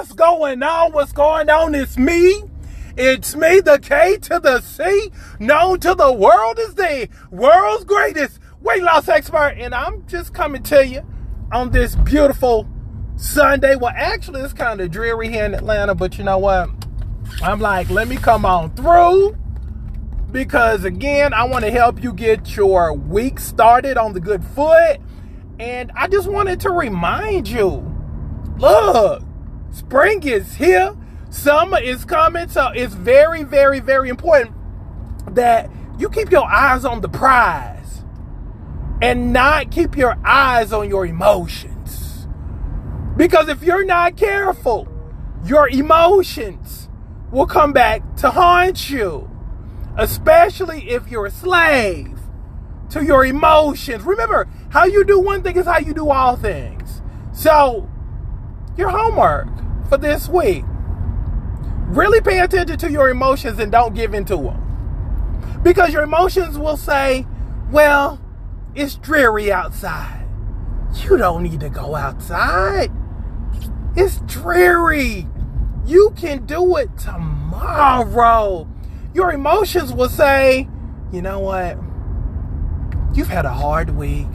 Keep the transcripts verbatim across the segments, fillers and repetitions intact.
what's going on? What's going on? It's me. It's me, the K to the C, known to the world as the world's greatest weight loss expert. And I'm just coming to you on this beautiful Sunday. Well, actually, it's kind of dreary here in Atlanta, but you know what? I'm like, let me come on through. Because again, I want to help you get your week started on the good foot. And I just wanted to remind you, look, spring is here, summer is coming. So it's very, very, very important that you keep your eyes on the prize and not keep your eyes on your emotions. Because if you're not careful, your emotions will come back to haunt you. Especially if you're a slave to your emotions. Remember, how you do one thing is how you do all things. So, your homework for this week. Really pay attention to your emotions and don't give in to them. Because your emotions will say, well, it's dreary outside. You don't need to go outside. It's dreary. You can do it tomorrow. Your emotions will say, you know what? You've had a hard week.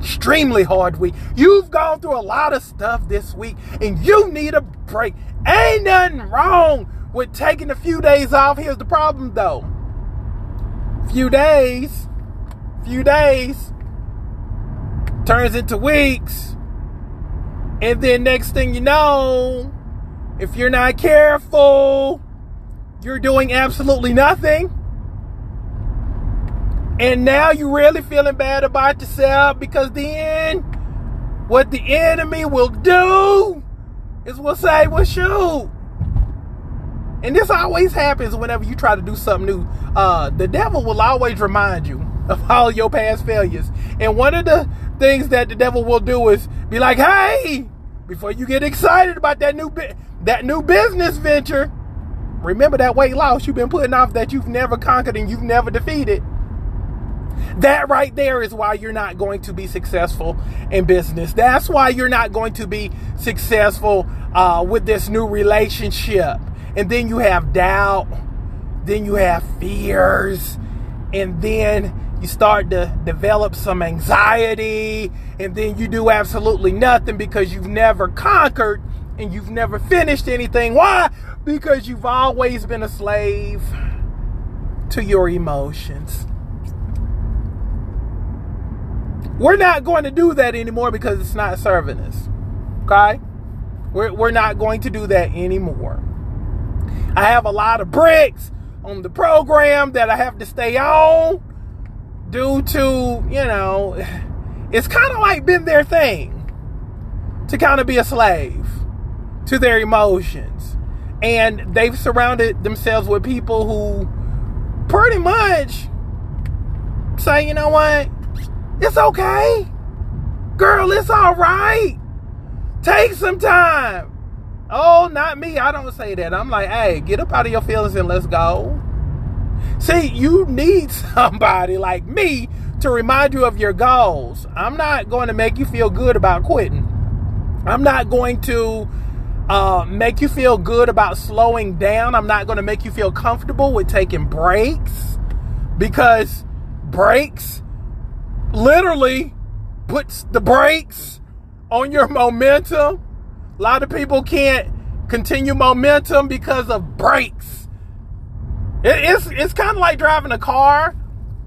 Extremely hard week. You've gone through a lot of stuff this week and you need a break. Ain't nothing wrong with taking a few days off. Here's the problem though. Few days, few days turns into weeks. And then next thing you know, if you're not careful, you're doing absolutely nothing. And now you're really feeling bad about yourself, because then what the enemy will do is will say, well, shoot. And this always happens whenever you try to do something new. Uh, the devil will always remind you of all your past failures. And one of the things that the devil will do is be like, hey, before you get excited about that new bi- that new business venture, remember that weight loss you've been putting off that you've never conquered and you've never defeated. That right there is why you're not going to be successful in business. That's why you're not going to be successful uh, with this new relationship. And then you have doubt. Then you have fears. And then you start to develop some anxiety. And then you do absolutely nothing because you've never conquered and you've never finished anything. Why? Because you've always been a slave to your emotions. We're not going to do that anymore because it's not serving us. Okay? We're, we're not going to do that anymore. I have a lot of bricks on the program that I have to stay on due to, you know, it's kind of like been their thing to kind of be a slave to their emotions. And they've surrounded themselves with people who pretty much say, you know what? It's okay. Girl, it's all right. Take some time. Oh, not me. I don't say that. I'm like, hey, get up out of your feelings and let's go. See, you need somebody like me to remind you of your goals. I'm not going to make you feel good about quitting. I'm not going to Uh, make you feel good about slowing down. I'm not going to make you feel comfortable with taking breaks, because breaks literally puts the brakes on your momentum. A lot of people can't continue momentum because of breaks. It, it's it's kind of like driving a car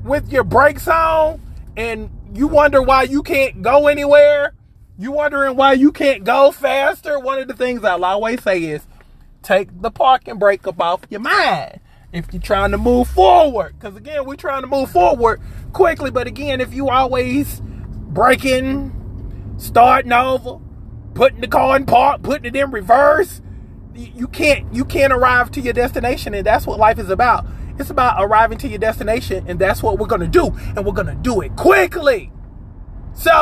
with your brakes on and you wonder why you can't go anywhere. You wondering why you can't go faster? One of the things I'll always say is take the parking brake up off your mind if you're trying to move forward. Because again, we're trying to move forward quickly. But again, if you always braking, starting over, putting the car in park, putting it in reverse, you can't you can't arrive to your destination. And that's what life is about. It's about arriving to your destination, and that's what we're gonna do. And we're gonna do it quickly. So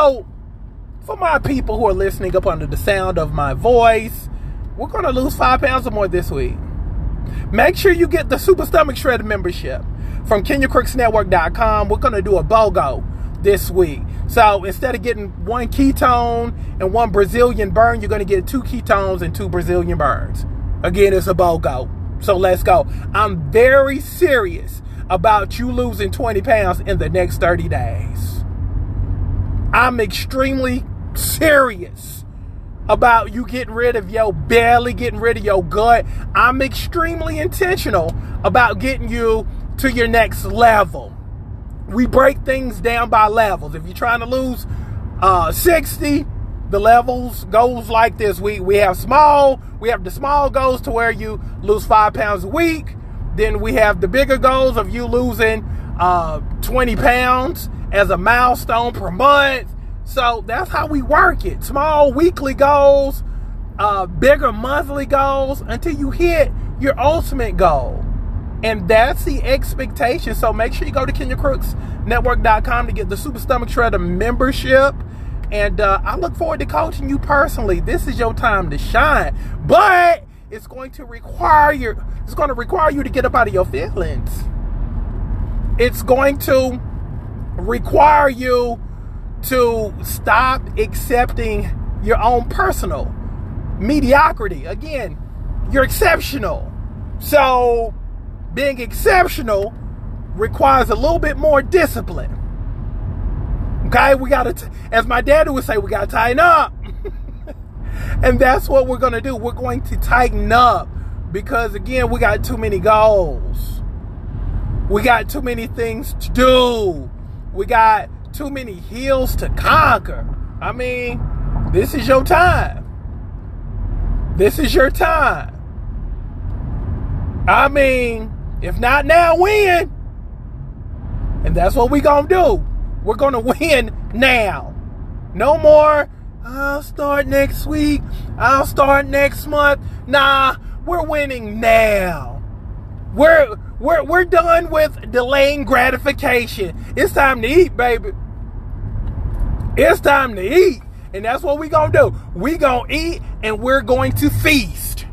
for my people who are listening up under the sound of my voice, we're going to lose five pounds or more this week. Make sure you get the Super Stomach Shredder membership from Kenya Crooks Network dot com. We're going to do a BOGO this week. So instead of getting one ketone and one Brazilian burn, you're going to get two ketones and two Brazilian burns. Again, it's a BOGO. So let's go. I'm very serious about you losing twenty pounds in the next thirty days. I'm extremely serious about you getting rid of your belly, getting rid of your gut. I'm extremely intentional about getting you to your next level. We break things down by levels. If you're trying to lose uh, sixty, the levels goes like this. We we have small, we have the small goals to where you lose five pounds a week. Then we have the bigger goals of you losing uh, twenty pounds as a milestone per month. So that's how we work it. Small weekly goals, uh, bigger monthly goals until you hit your ultimate goal. And that's the expectation. So make sure you go to Kenya Crooks Network dot com to get the Super Stomach Shredder membership. And uh, I look forward to coaching you personally. This is your time to shine. But it's going to require your, it's going to require you to get up out of your feelings. It's going to require you to stop accepting your own personal mediocrity. Again, you're exceptional. So being exceptional requires a little bit more discipline. Okay, we got to, as my daddy would say, we got to tighten up. And that's what we're going to do. We're going to tighten up because, again, we got too many goals. We got too many things to do. We got too many hills to conquer. I mean, this is your time. This is your time. I mean, if not now, when? And that's what we're going to do. We're going to win now. No more, I'll start next week, I'll start next month. Nah, we're winning now. We're, we're, we're done with delaying gratification. It's time to eat, baby. It's time to eat. And that's what we're going to do. We're going to eat and we're going to feast.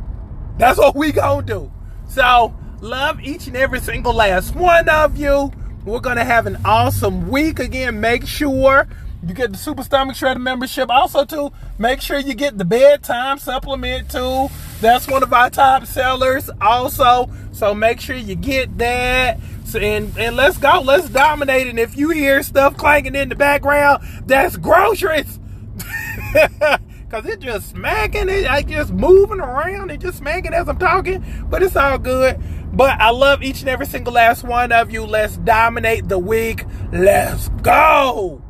That's what we're going to do. So, love each and every single last one of you. We're going to have an awesome week. Again, make sure you get the Super Stomach Shredder membership. Also, too, make sure you get the bedtime supplement, too. That's one of our top sellers also. So, make sure you get that. So, and, and let's go. Let's dominate. And if you hear stuff clanking in the background, that's groceries. Because it's just smacking it. I just moving around and just smacking as I'm talking. But it's all good. But I love each and every single last one of you. Let's dominate the week. Let's go.